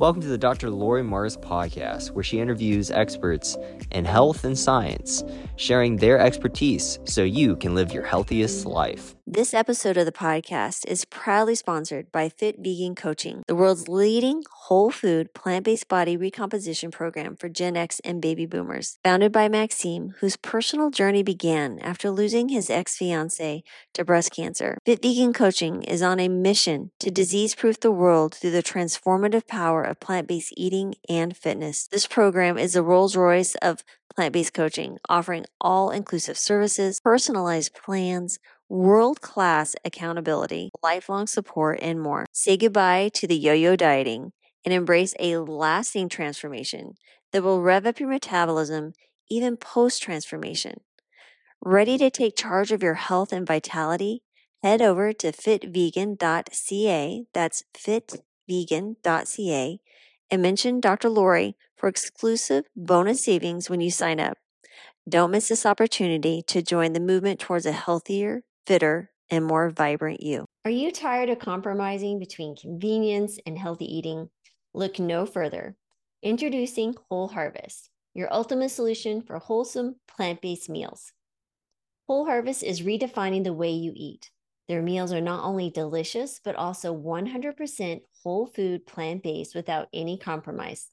Welcome to the Dr. Lori Mars podcast, where she interviews experts in health and science, sharing their expertise so you can live your healthiest life. This episode of the podcast is proudly sponsored by Fit Vegan Coaching, the world's leading whole food, plant-based body recomposition program for Gen X and baby boomers. Founded by Maxime, whose personal journey began after losing his ex-fiancée to breast cancer, Fit Vegan Coaching is on a mission to disease-proof the world through the transformative power of plant-based eating and fitness. This program is the Rolls-Royce of plant-based coaching, offering all-inclusive services, personalized plans, world-class accountability, lifelong support, and more. Say goodbye to the yo-yo dieting and embrace a lasting transformation that will rev up your metabolism even post-transformation. Ready to take charge of your health and vitality? Head over to fitvegan.ca, that's fitvegan.ca, and mention Dr. Lori for exclusive bonus savings when you sign up. Don't miss this opportunity to join the movement towards a healthier, fitter, and more vibrant you. Are you tired of compromising between convenience and healthy eating? Look no further. Introducing Whole Harvest, your ultimate solution for wholesome plant-based meals. Whole Harvest is redefining the way you eat. Their meals are not only delicious, but also 100% whole food plant-based without any compromise.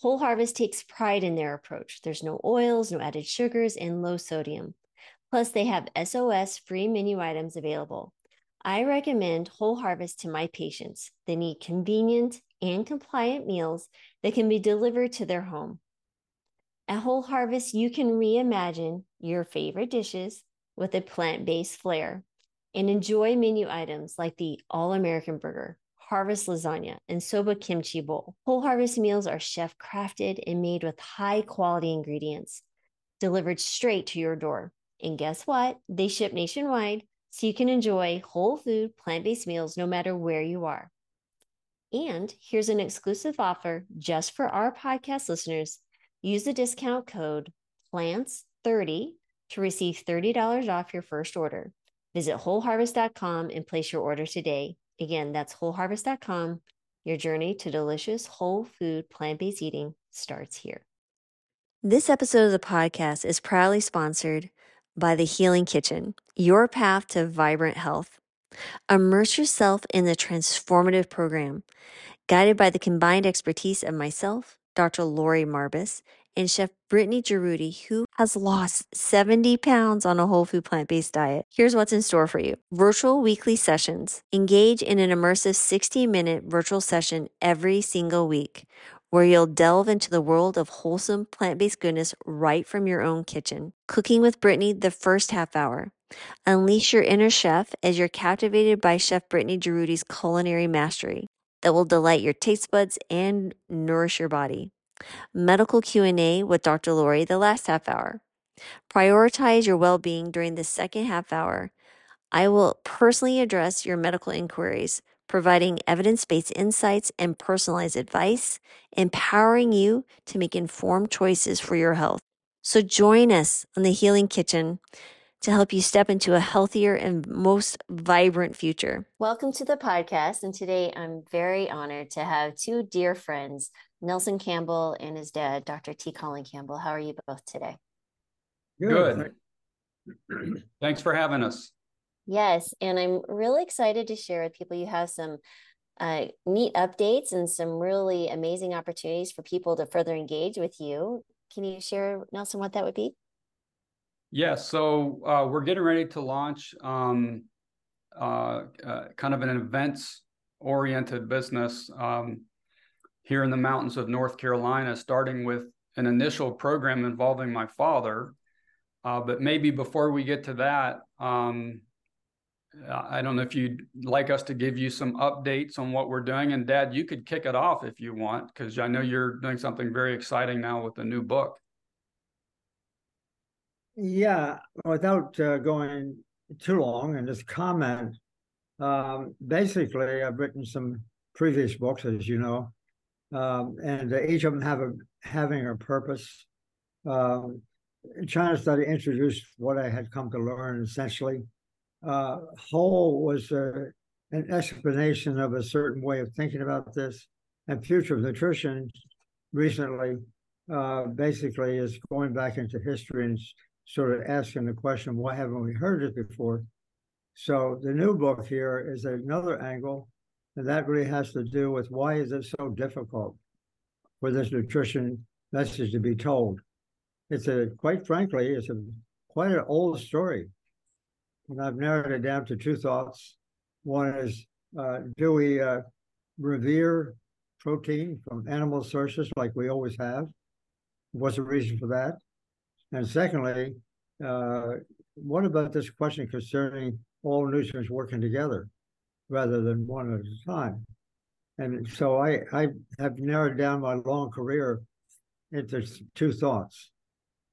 Whole Harvest takes pride in their approach. There's no oils, no added sugars, and low sodium. Plus, they have SOS-free menu items available. I recommend Whole Harvest to my patients. They need convenient and compliant meals that can be delivered to their home. At Whole Harvest, you can reimagine your favorite dishes with a plant-based flair, and enjoy menu items like the All-American Burger, Harvest Lasagna, and Soba Kimchi Bowl. Whole Harvest meals are chef-crafted and made with high-quality ingredients, delivered straight to your door. And guess what? They ship nationwide, so you can enjoy whole food, plant-based meals no matter where you are. And here's an exclusive offer just for our podcast listeners. Use the discount code PLANTS30 to receive $30 off your first order. Visit wholeharvest.com and place your order today. Again, that's wholeharvest.com. Your journey to delicious whole food plant-based eating starts here. This episode of the podcast is proudly sponsored by The Healing Kitchen, your path to vibrant health. Immerse yourself in the transformative program, guided by the combined expertise of myself, Dr. Laurie Marbas, and Chef Brittany Jaroudi, who has lost 70 pounds on a whole food plant-based diet. Here's what's in store for you. Virtual weekly sessions. Engage in an immersive 60-minute virtual session every single week, where you'll delve into the world of wholesome plant-based goodness right from your own kitchen. Cooking with Brittany the first half hour. Unleash your inner chef as you're captivated by Chef Brittany Jaroudi's culinary mastery that will delight your taste buds and nourish your body. Medical Q&A with Dr. Lori the last half hour. Prioritize your well-being during the second half hour. I will personally address your medical inquiries, providing evidence-based insights and personalized advice, empowering you to make informed choices for your health. So join us on The Healing Kitchen to help you step into a healthier and most vibrant future. Welcome to the podcast, and today I'm very honored to have two dear friends, Nelson Campbell and his dad, Dr. T. Colin Campbell. How are you both today? Good. Thanks for having us. Yes, and I'm really excited to share with people. You have some neat updates and some really amazing opportunities for people to further engage with you. Can you share, Nelson, what that would be? Yeah, so we're getting ready to launch kind of an events-oriented business here in the mountains of North Carolina, starting with an initial program involving my father. But maybe before we get to that, I don't know if you'd like us to give you some updates on what we're doing. And Dad, you could kick it off if you want, because I know you're doing something very exciting now with the new book. Yeah, without going too long and just comment, basically I've written some previous books, as you know, and each of them having a purpose. China Study introduced what I had come to learn, essentially. Whole was an explanation of a certain way of thinking about this. and Future of Nutrition recently basically is going back into history and sort of asking the question, why haven't we heard it before? So the new book here is another angle, and that really has to do with why is it so difficult for this nutrition message to be told? It's a, quite frankly, it's a quite an old story. And I've narrowed it down to two thoughts. One is, do we revere protein from animal sources like we always have? What's the reason for that? And secondly, what about this question concerning all nutrients working together rather than one at a time? And so I have narrowed down my long career into two thoughts.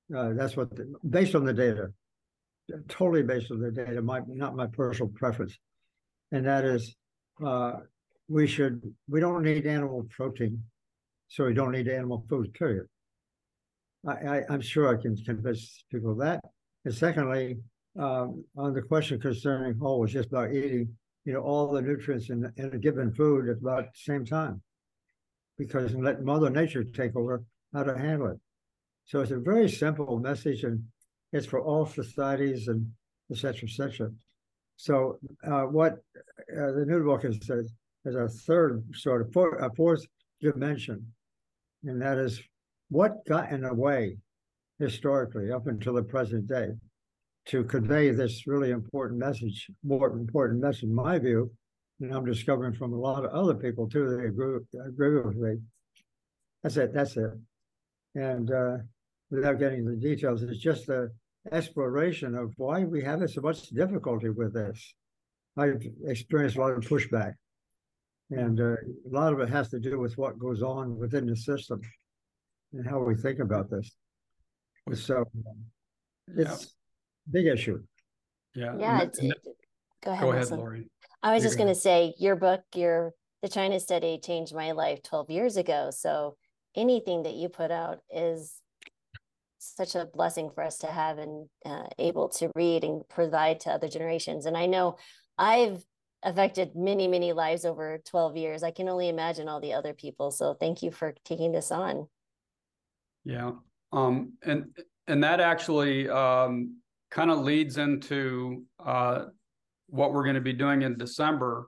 That's what, based on the data, totally based on the data, not my personal preference. And that is, we don't need animal protein, so we don't need animal food, period. I'm sure I can convince people of that. And secondly, on the question concerning whole, it's just about eating, you know, all the nutrients in a given food at about the same time, because let Mother Nature take over how to handle it. So it's a very simple message, and it's for all societies and et cetera, et cetera. So what the new book is a third sort of fourth dimension, and that is what got in the way historically up until the present day to convey this really important message, more important message in my view, and I'm discovering from a lot of other people too that agree with me. That's it. That's it. And without getting into the details, it's just an exploration of why we have so much difficulty with this. I've experienced a lot of pushback, and a lot of it has to do with what goes on within the system and how we think about this. So it's a big issue. Yeah. Yeah. Go ahead, Lori. I was just going to say, your book, the China Study, changed my life 12 years ago. So anything that you put out is such a blessing for us to have and able to read and provide to other generations. And I know I've affected many, many lives over 12 years. I can only imagine all the other people. So thank you for taking this on. Yeah. And that actually kind of leads into what we're going to be doing in December.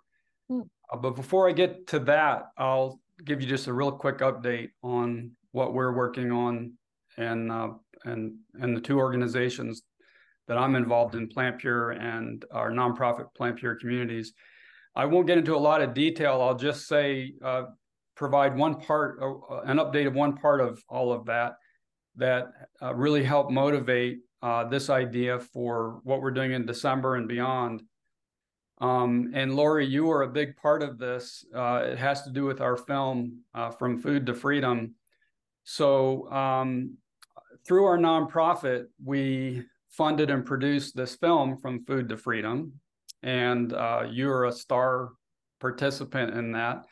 But before I get to that, I'll give you just a real quick update on what we're working on and the two organizations that I'm involved in, PlantPure and our nonprofit PlantPure Communities. I won't get into a lot of detail. I'll just say, provide one part, an update of one part of all of that, that really helped motivate this idea for what we're doing in December and beyond. And Lori, you are a big part of this. It has to do with our film, From Food to Freedom. So through our nonprofit, we funded and produced this film, From Food to Freedom. And you are a star participant in that.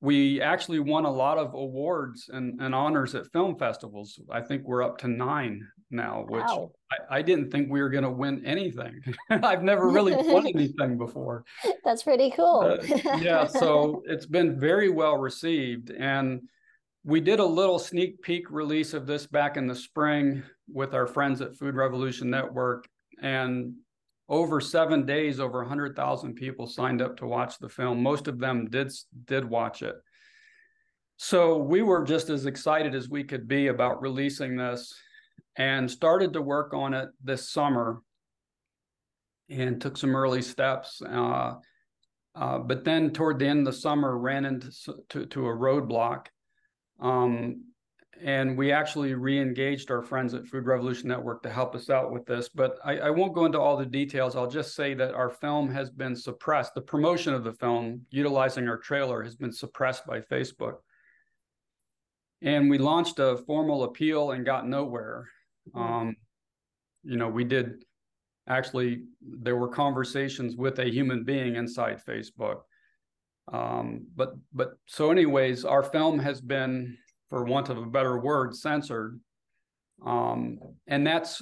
We actually won a lot of awards and honors at film festivals. I think we're up to 9 now, which wow. I didn't think we were going to win anything. I've never really won anything before. That's pretty cool. Yeah, so it's been very well received. And we did a little sneak peek release of this back in the spring with our friends at Food Revolution Network. And over 7 days, over 100,000 people signed up to watch the film. Most of them did watch it. So we were just as excited as we could be about releasing this, and started to work on it this summer and took some early steps. But then toward the end of the summer, ran into a roadblock. And we actually re-engaged our friends at Food Revolution Network to help us out with this. But I won't go into all the details. I'll just say that our film has been suppressed. The promotion of the film, utilizing our trailer, has been suppressed by Facebook. And we launched a formal appeal and got nowhere. You know, we did actually, there were conversations with a human being inside Facebook. But so anyways, our film has been, for want of a better word, censored. And that's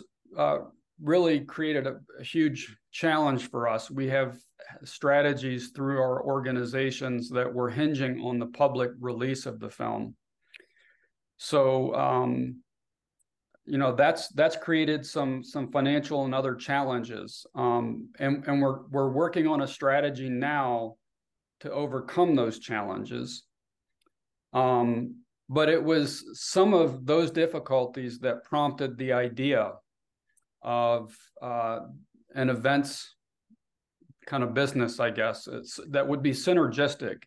really created a huge challenge for us. We have strategies through our organizations that were hinging on the public release of the film. So, you know, that's created some financial and other challenges. And we're working on a strategy now to overcome those challenges. But it was some of those difficulties that prompted the idea of an events kind of business, I guess, that would be synergistic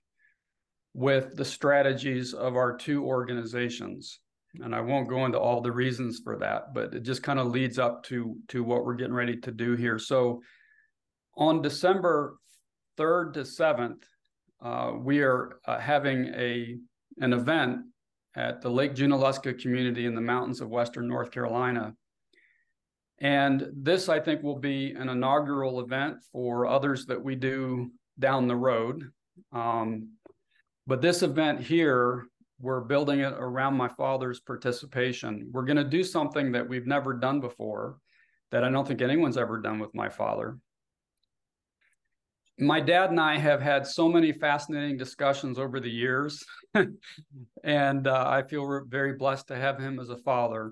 with the strategies of our two organizations. And I won't go into all the reasons for that, but it just kind of leads up to what we're getting ready to do here. So on December 3rd to 7th, we are having an event at the Lake Junaluska community in the mountains of Western North Carolina. And this, I think, will be an inaugural event for others that we do down the road. But this event here, we're building it around my father's participation. We're going to do something that we've never done before, that I don't think anyone's ever done with my father. My dad and I have had so many fascinating discussions over the years, and I feel very blessed to have him as a father.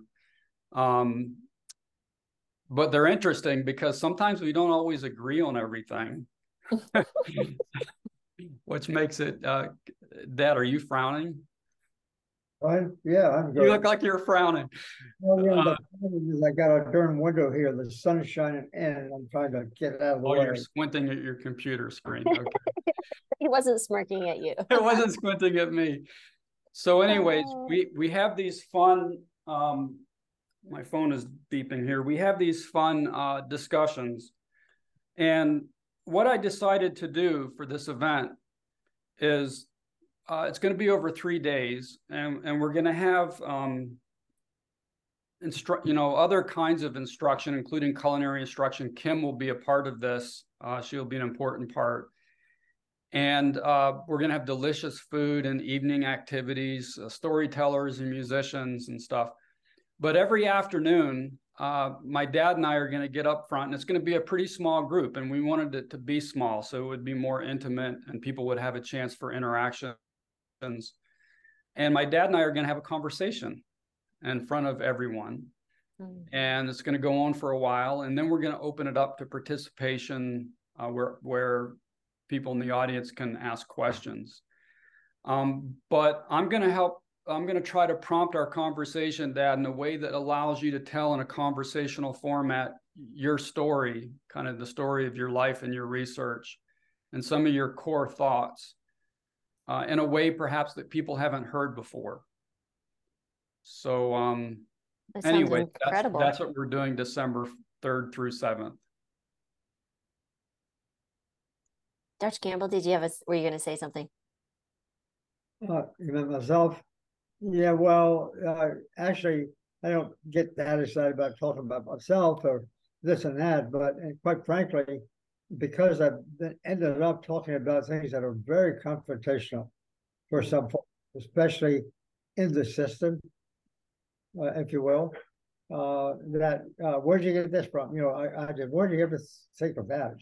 But they're interesting because sometimes we don't always agree on everything, which makes it, Dad, are you frowning? I'm good. You look like you're frowning. Well, yeah, I got a darn window here. The sun's shining in, and I'm trying to get out of the way. You're squinting at your computer screen. Okay. He wasn't smirking at you. It wasn't squinting at me. So anyways, we have these fun, my phone is beeping here. We have these fun discussions. And what I decided to do for this event is it's going to be over 3 days, and we're going to have other kinds of instruction, including culinary instruction. Kim will be a part of this. She'll be an important part. And we're going to have delicious food and evening activities, storytellers and musicians and stuff. But every afternoon, my dad and I are going to get up front, and it's going to be a pretty small group, and we wanted it to be small so it would be more intimate and people would have a chance for interaction. And my dad and I are going to have a conversation in front of everyone. And it's going to go on for a while. And then we're going to open it up to participation where people in the audience can ask questions. But I'm going to try to prompt our conversation, Dad, in a way that allows you to tell in a conversational format your story, kind of the story of your life and your research and some of your core thoughts. In a way, perhaps, that people haven't heard before. So anyway, that's what we're doing December 3rd through 7th. Dr. Campbell, were you going to say something? You meant myself? Yeah, well, actually, I don't get that excited about talking about myself or this and that, but and quite frankly, because I've ended up talking about things that are very confrontational for some folks, especially in the system, if you will, where'd you get this from? You know, I did, where'd you ever think of that?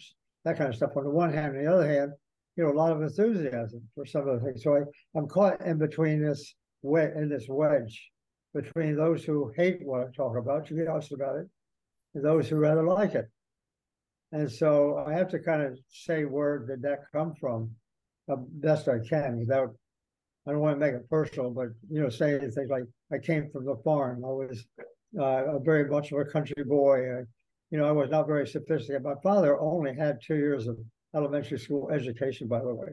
That kind of stuff. On the one hand, on the other hand, you know, a lot of enthusiasm for some of the things. So I'm caught in between this wedge between those who hate what I talk about, you get asked about it, and those who rather like it. And so I have to kind of say where did that come from, best I can, without, I don't want to make it personal, but, you know, saying things like, I came from the farm. I was very much of a country boy. You know, I was not very sophisticated. My father only had 2 years of elementary school education, by the way.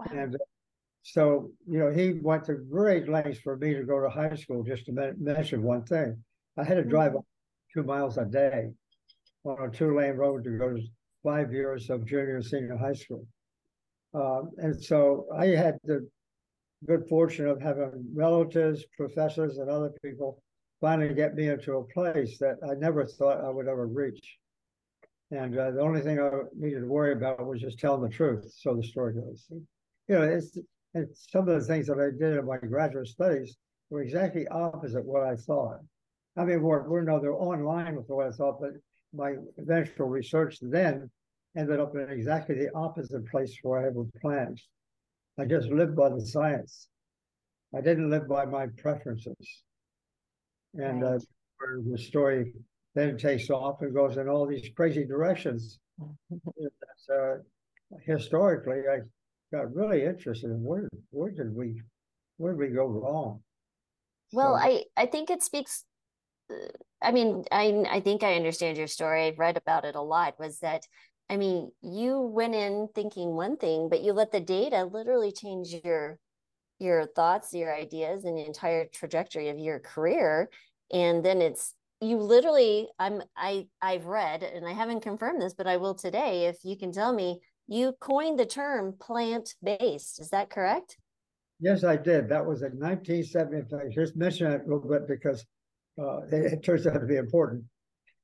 Wow. And so, you know, he went to great lengths for me to go to high school, just to mention one thing. I had to drive 2 miles a day on a two-lane road to go to 5 years of junior and senior high school. And so I had the good fortune of having relatives, professors, and other people finally get me into a place that I never thought I would ever reach. And the only thing I needed to worry about was just telling the truth, so the story goes. You know, it's some of the things that I did in my graduate studies were exactly opposite what I thought. I mean, we're no, they're online with what I thought, but my eventual research then ended up in exactly the opposite place where I would plant. I just lived by the science. I didn't live by my preferences. And right. The story then takes off and goes in all these crazy directions. Historically, I got really interested in where did we go wrong? Well, so, I think it speaks. I mean, I think I understand your story. I've read about it a lot. Was that, I mean, you went in thinking one thing, but you let the data literally change your thoughts, your ideas, and the entire trajectory of your career. And then it's, you literally, I've read, and I haven't confirmed this, but I will today, if you can tell me, you coined the term plant-based. Is that correct? Yes, I did. That was in 1975. I just mentioned it a little bit because it turns out to be important.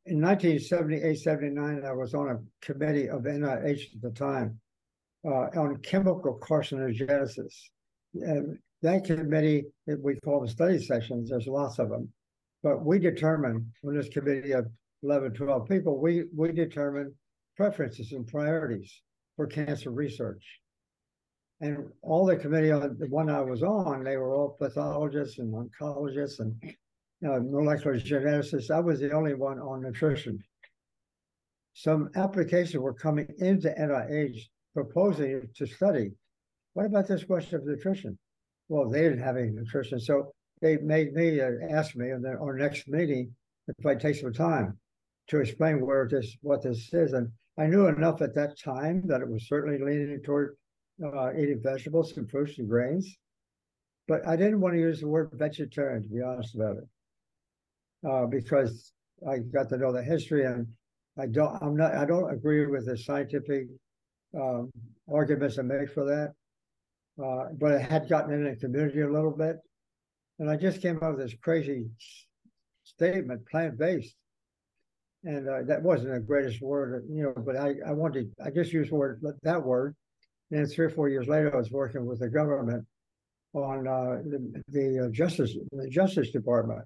In 1978, 79, I was on a committee of NIH at the time on chemical carcinogenesis. And that committee, we call them study sessions, there's lots of them. But we determined, from this committee of 11, 12 people, we determined preferences and priorities for cancer research. And all the committee, on the one I was on, they were all pathologists and oncologists and molecular geneticists. I was the only one on nutrition. Some applications were coming into NIH proposing to study, what about this question of nutrition? Well, they didn't have any nutrition. So they made me ask me in our next meeting if I take some time to explain what this is. And I knew enough at that time that it was certainly leaning toward eating vegetables and fruits and grains. But I didn't want to use the word vegetarian, to be honest about it, because I got to know the history, and I don't agree with the scientific arguments I make for that. But I had gotten into the community a little bit, and I just came up with this crazy statement, plant-based, and that wasn't the greatest word, you know. But I just used that word, and then 3 or 4 years later, I was working with the government on the Justice Department,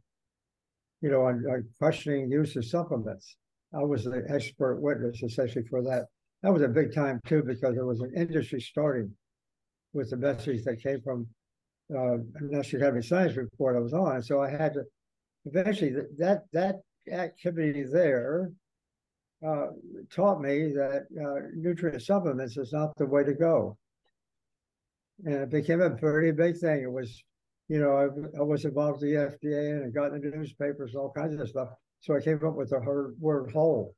you know, on questioning use of supplements. I was the expert witness essentially for that. That was a big time too, because there was an industry starting with the message that came from National Academy of Science report I was on. And so I had to eventually that activity there taught me that nutrient supplements is not the way to go. And it became a pretty big thing. It was, you know, I was involved with the FDA and I got into newspapers and all kinds of stuff. So I came up with the word whole.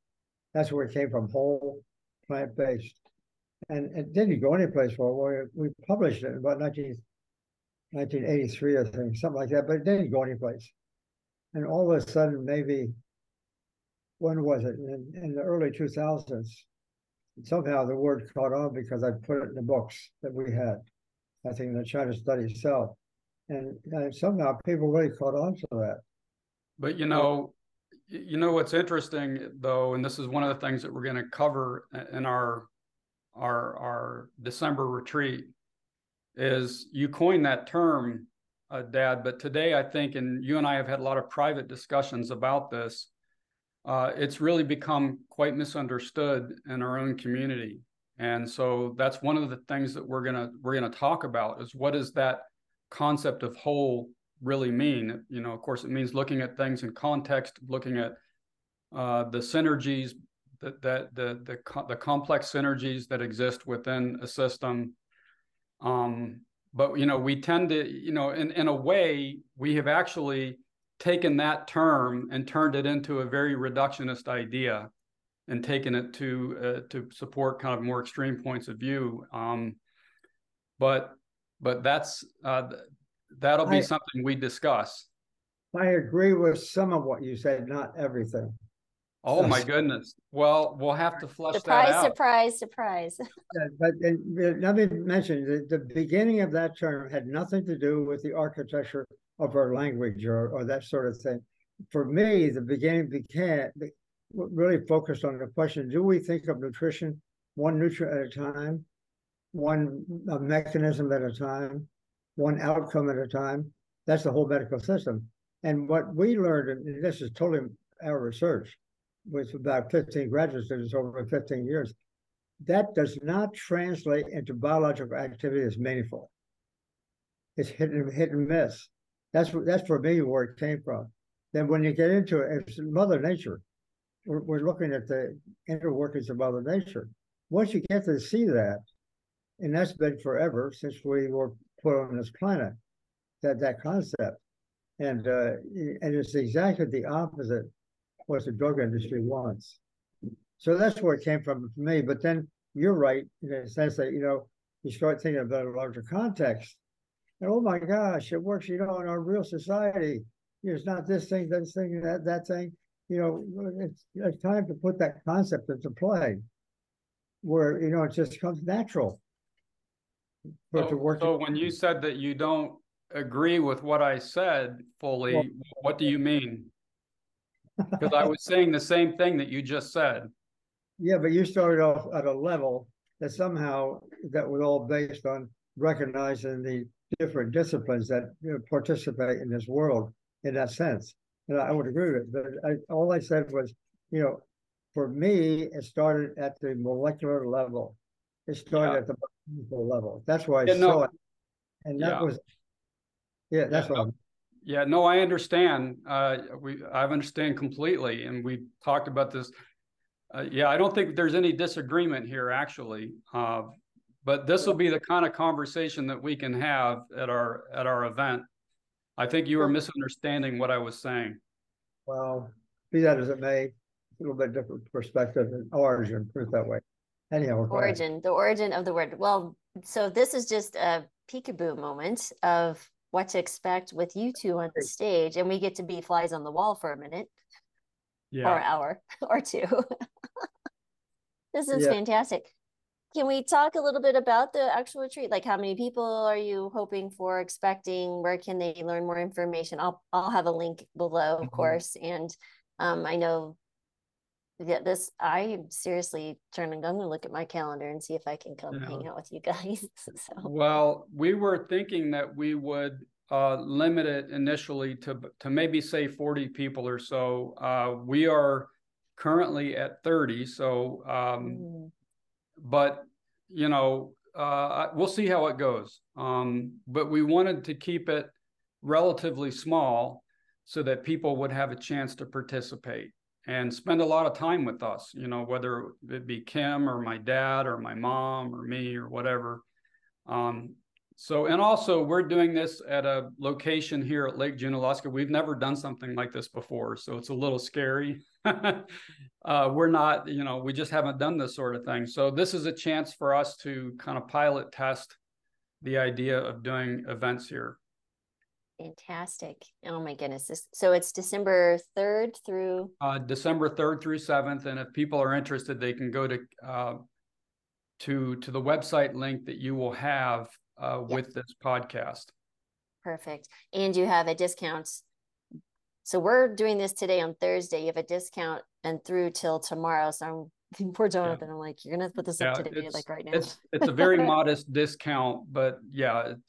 That's where it came from, whole, plant-based. And it didn't go anyplace for a while. We published it in about 1983 or something like that, but it didn't go anyplace. And all of a sudden, maybe, when was it? In the early 2000s, somehow the word caught on because I put it in the books that we had. I think the China Study itself, and somehow people really caught on to that. But you know what's interesting though, and this is one of the things that we're going to cover in our December retreat, is you coined that term, Dad. But today, I think, and you and I have had a lot of private discussions about this. It's really become quite misunderstood in our own community. And so that's one of the things that we're gonna talk about, is what does that concept of whole really mean? You know, of course, it means looking at things in context, looking at the synergies, the complex synergies that exist within a system. But you know, we tend to, you know, in a way, we have actually taken that term and turned it into a very reductionist idea, and taken it to support kind of more extreme points of view. But that's that'll be something we discuss. I agree with some of what you said, not everything. Oh my goodness. Well, we'll have to flush that out. Surprise, surprise, surprise. Yeah, but let me mention that the beginning of that term had nothing to do with the architecture of our language or that sort of thing. For me, the beginning really focused on the question, do we think of nutrition one nutrient at a time, one mechanism at a time, one outcome at a time? That's the whole medical system. And what we learned, and this is totally our research, with about 15 graduate students over 15 years, that does not translate into biological activity as meaningful. It's hit and miss. That's for me where it came from. Then when you get into it, it's Mother Nature. We're looking at the inner workings of Mother Nature. Once you get to see that, and that's been forever since we were put on this planet, that concept. And it's exactly the opposite of what the drug industry wants. So that's where it came from for me. But then you're right in the sense that, you start thinking about a larger context. And oh my gosh, it works, in our real society. It's not this thing, this thing, that thing. It's time to put that concept into play where, it just comes natural. So when you said that you don't agree with what I said fully, well, what do you mean? Because I was saying the same thing that you just said. Yeah, but you started off at a level that somehow that was all based on recognizing the different disciplines that participate in this world in that sense. And I would agree with it. But all I said was, for me, it started at the molecular level. It started at the molecular level. That's why I saw it. And that was, that's what I'm. Yeah, no, I understand. I understand completely, and we talked about this. I don't think there's any disagreement here, actually. But this will be the kind of conversation that we can have at our event. I think you were misunderstanding what I was saying. Well, be that as it may, a little bit different perspective and origin, put it that way. Anyhow, origin, the origin of the word. Well, so this is just a peekaboo moment of what to expect with you two on the stage, and we get to be flies on the wall for a minute, or an hour or two. This is fantastic. Can we talk a little bit about the actual retreat? Like, how many people are you hoping for, expecting? Where can they learn more information? I'll have a link below, of course. And I know that I'm seriously turning. I'm going to look at my calendar and see if I can come hang out with you guys. Well, we were thinking that we would limit it initially to maybe say 40 people or so. We are currently at 30, so but we'll see how it goes. But we wanted to keep it relatively small so that people would have a chance to participate and spend a lot of time with us, whether it be Kim or my dad or my mom or me or whatever. And also we're doing this at a location here at Lake Junaluska. We've never done something like this before, so it's a little scary. We're not, we just haven't done this sort of thing. So this is a chance for us to kind of pilot test the idea of doing events here. Fantastic. Oh my goodness. So it's December 3rd through? December 3rd through 7th. And if people are interested, they can go to the website link that you will have with this podcast. Perfect. And you have a discount. So we're doing this today on Thursday. You have a discount and through till tomorrow. So I'm poor Jonathan. I'm like, you're going to put this up today, like right now. It's a very modest discount, but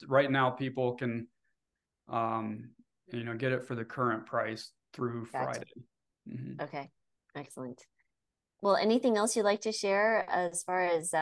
right now people can get it for the current price through Friday. Okay, excellent. Well, anything else you'd like to share as far as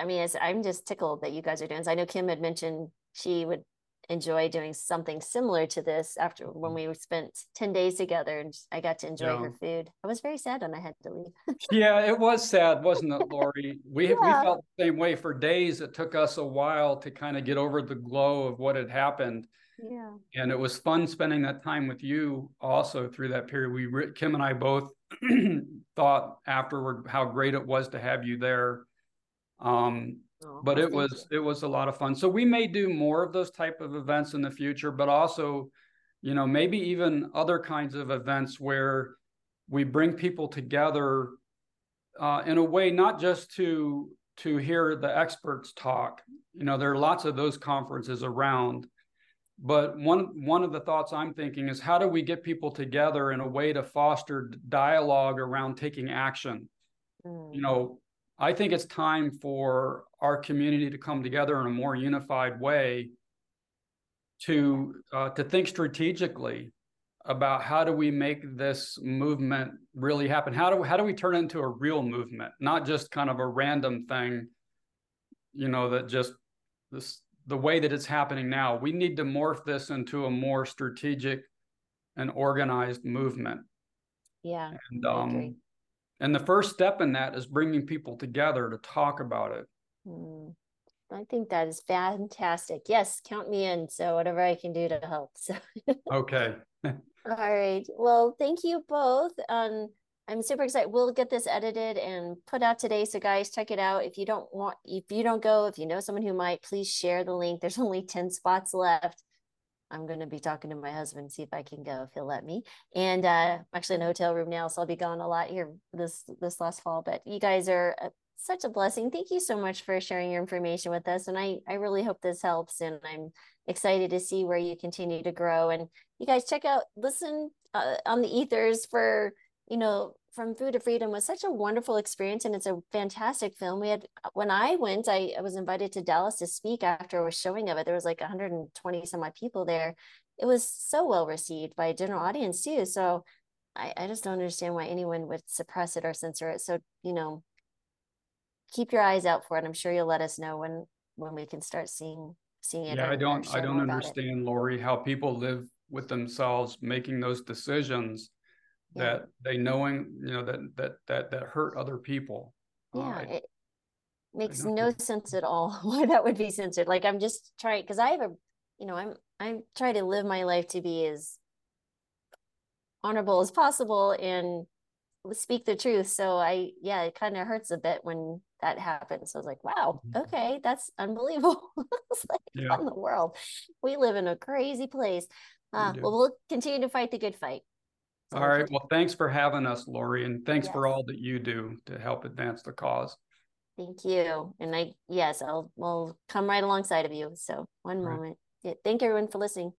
I'm just tickled that you guys are doing this. I know Kim had mentioned she would enjoy doing something similar to this after when we spent 10 days together, and I got to enjoy her food. I was very sad when I had to leave. It was sad, wasn't it, Lori? We felt the same way for days. It took us a while to kind of get over the glow of what had happened. Yeah. And it was fun spending that time with you also through that period. Kim and I both thought afterward how great it was to have you there. But it was a lot of fun. So we may do more of those type of events in the future, but also, maybe even other kinds of events where we bring people together in a way, not just to hear the experts talk. There are lots of those conferences around. But one of the thoughts I'm thinking is, how do we get people together in a way to foster dialogue around taking action? I think it's time for our community to come together in a more unified way to think strategically about how do we make this movement really happen? How do we turn it into a real movement, not just kind of a random thing, you know, that just this, the way that it's happening now? We need to morph this into a more strategic and organized movement. Yeah, I agree. And the first step in that is bringing people together to talk about it. Mm. I think that is fantastic. Yes, count me in. So whatever I can do to help. So. Okay. All right. Well, thank you both. I'm super excited. We'll get this edited and put out today. So guys, check it out. If you don't go, if you know someone who might, please share the link. There's only 10 spots left. I'm going to be talking to my husband, see if I can go, if he'll let me. And I'm actually in a hotel room now, so I'll be gone a lot here this last fall. But you guys are such a blessing. Thank you so much for sharing your information with us. And I really hope this helps. And I'm excited to see where you continue to grow. And you guys check out, listen on the ethers for, you know, From Food to Freedom was such a wonderful experience. And it's a fantastic film. When I went, I was invited to Dallas to speak after a showing of it. There was like 120 some odd people there. It was so well received by a general audience too. So I just don't understand why anyone would suppress it or censor it. So, you know, keep your eyes out for it. I'm sure you'll let us know when we can start seeing it. Yeah, I don't understand, Lori, how people live with themselves making those decisions. Yeah. That they that hurt other people. Yeah, it makes no sense at all why that would be censored. Like, I'm just trying, because I have a, you know, I'm trying to live my life to be as honorable as possible and speak the truth. So it kind of hurts a bit when that happens. So I was like, wow, okay, that's unbelievable. It's like, what in the world? We live in a crazy place. Well, we'll continue to fight the good fight. All right. Well, thanks for having us, Lori, and thanks for all that you do to help advance the cause. Thank you. And we'll come right alongside of you. So one moment. Yeah, thank everyone for listening.